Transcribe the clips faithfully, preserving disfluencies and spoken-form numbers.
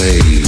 slave.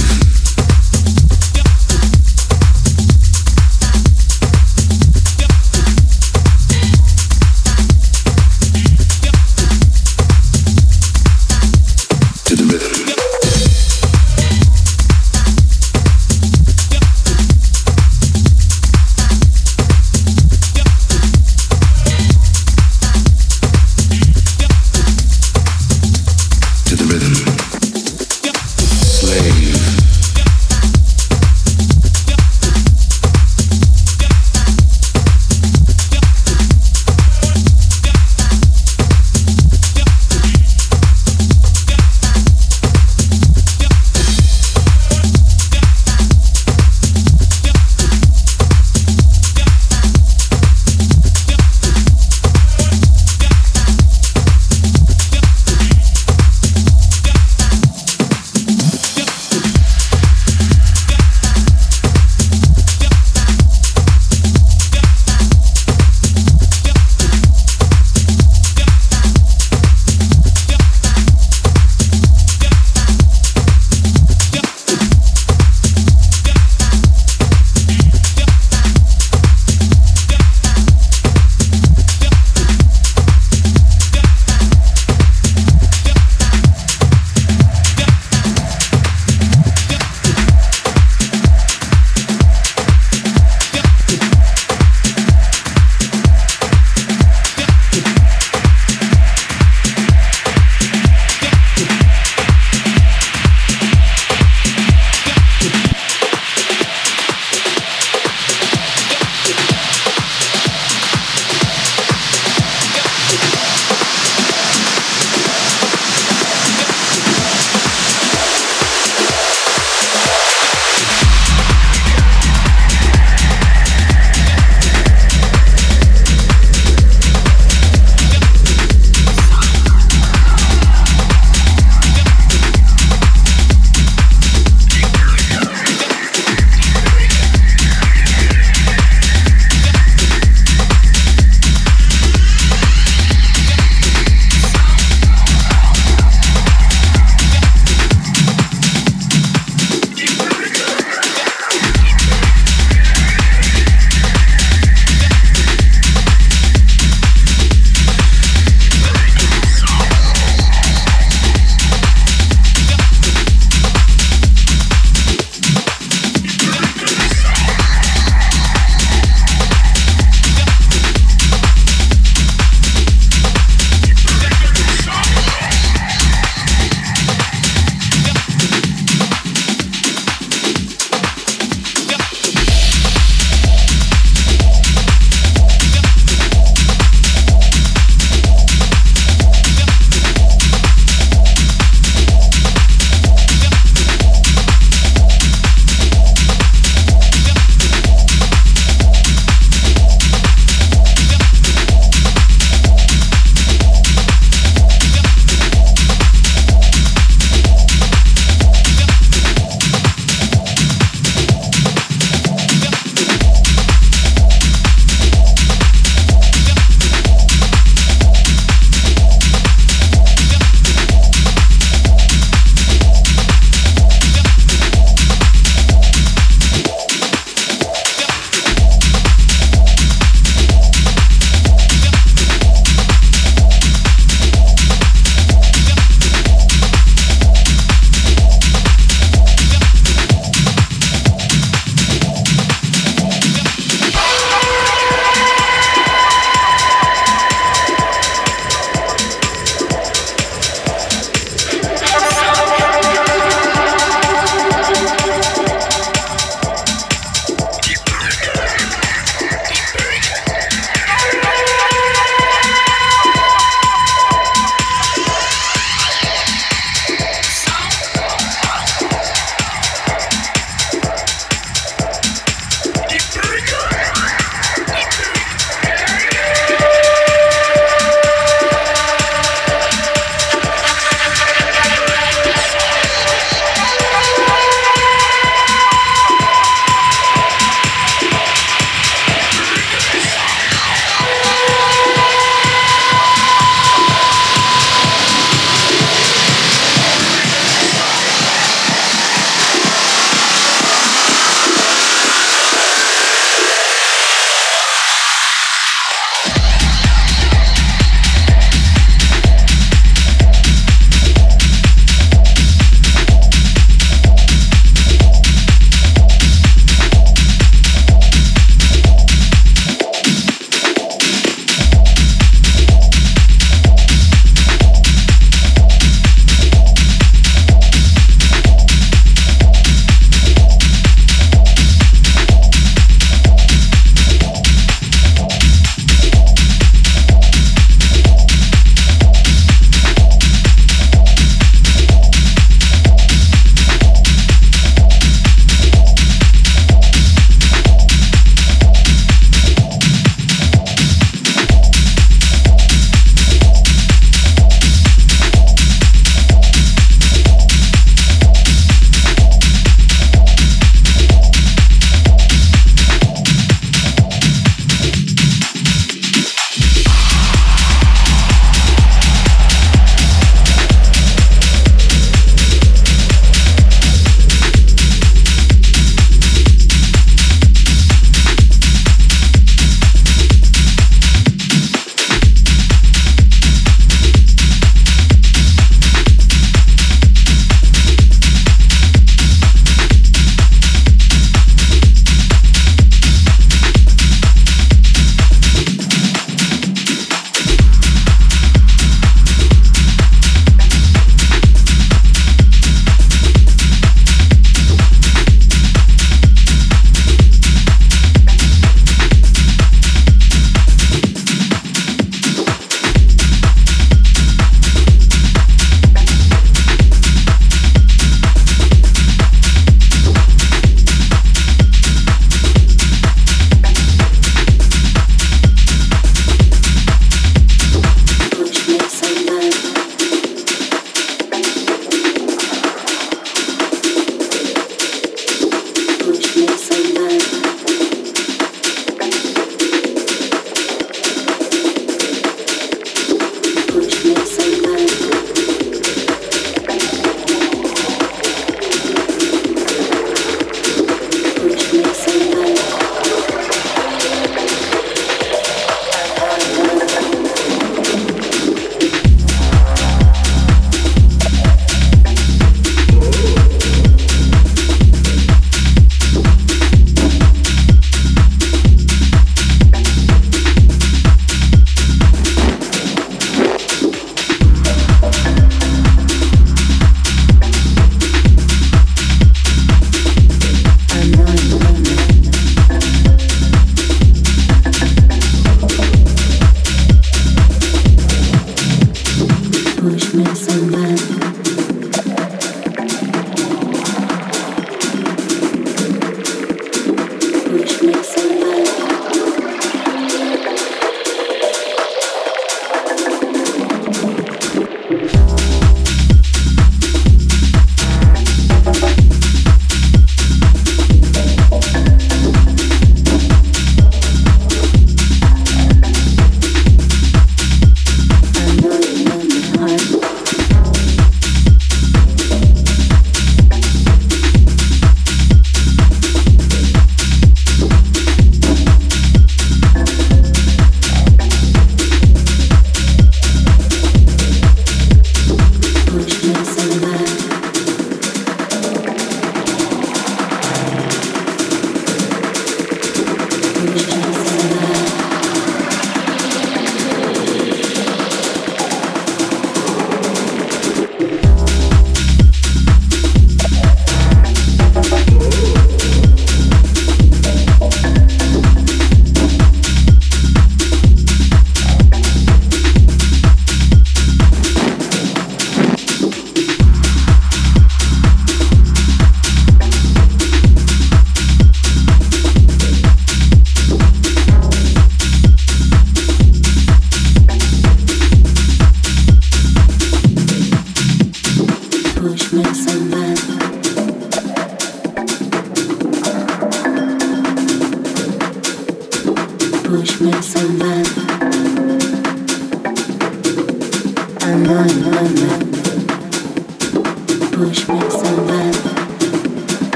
Push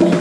me.